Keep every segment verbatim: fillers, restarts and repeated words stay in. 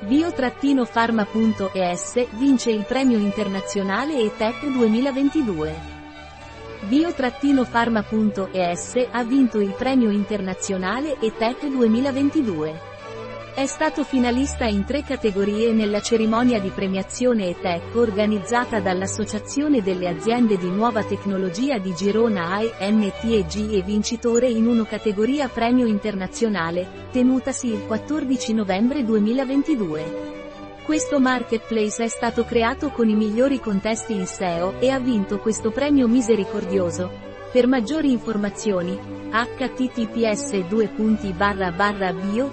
bio farma punto e s vince il premio internazionale e-tech duemilaventidue. bio farma punto e s ha vinto il premio internazionale e-tech duemilaventidue. È stato finalista in tre categorie nella cerimonia di premiazione e-tech organizzata dall'Associazione delle aziende di nuova tecnologia di Girona A E N T E G e vincitore in uno categoria premio internazionale, tenutasi il quattordici novembre duemilaventidue. Questo marketplace è stato creato con i migliori contesti in S E O e ha vinto questo premio misericordioso. Per maggiori informazioni, h t t p s due punti barra barra bio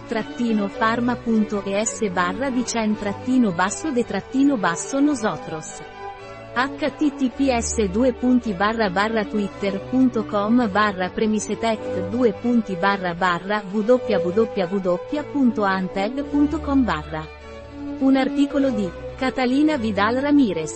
farma punto e s barra dicen basso de nosotros. h t t p s due punti barra barra twitter punto com barra premisetech due punti barra barra w w w punto anteg punto com barra. Un articolo di Catalina Vidal Ramírez,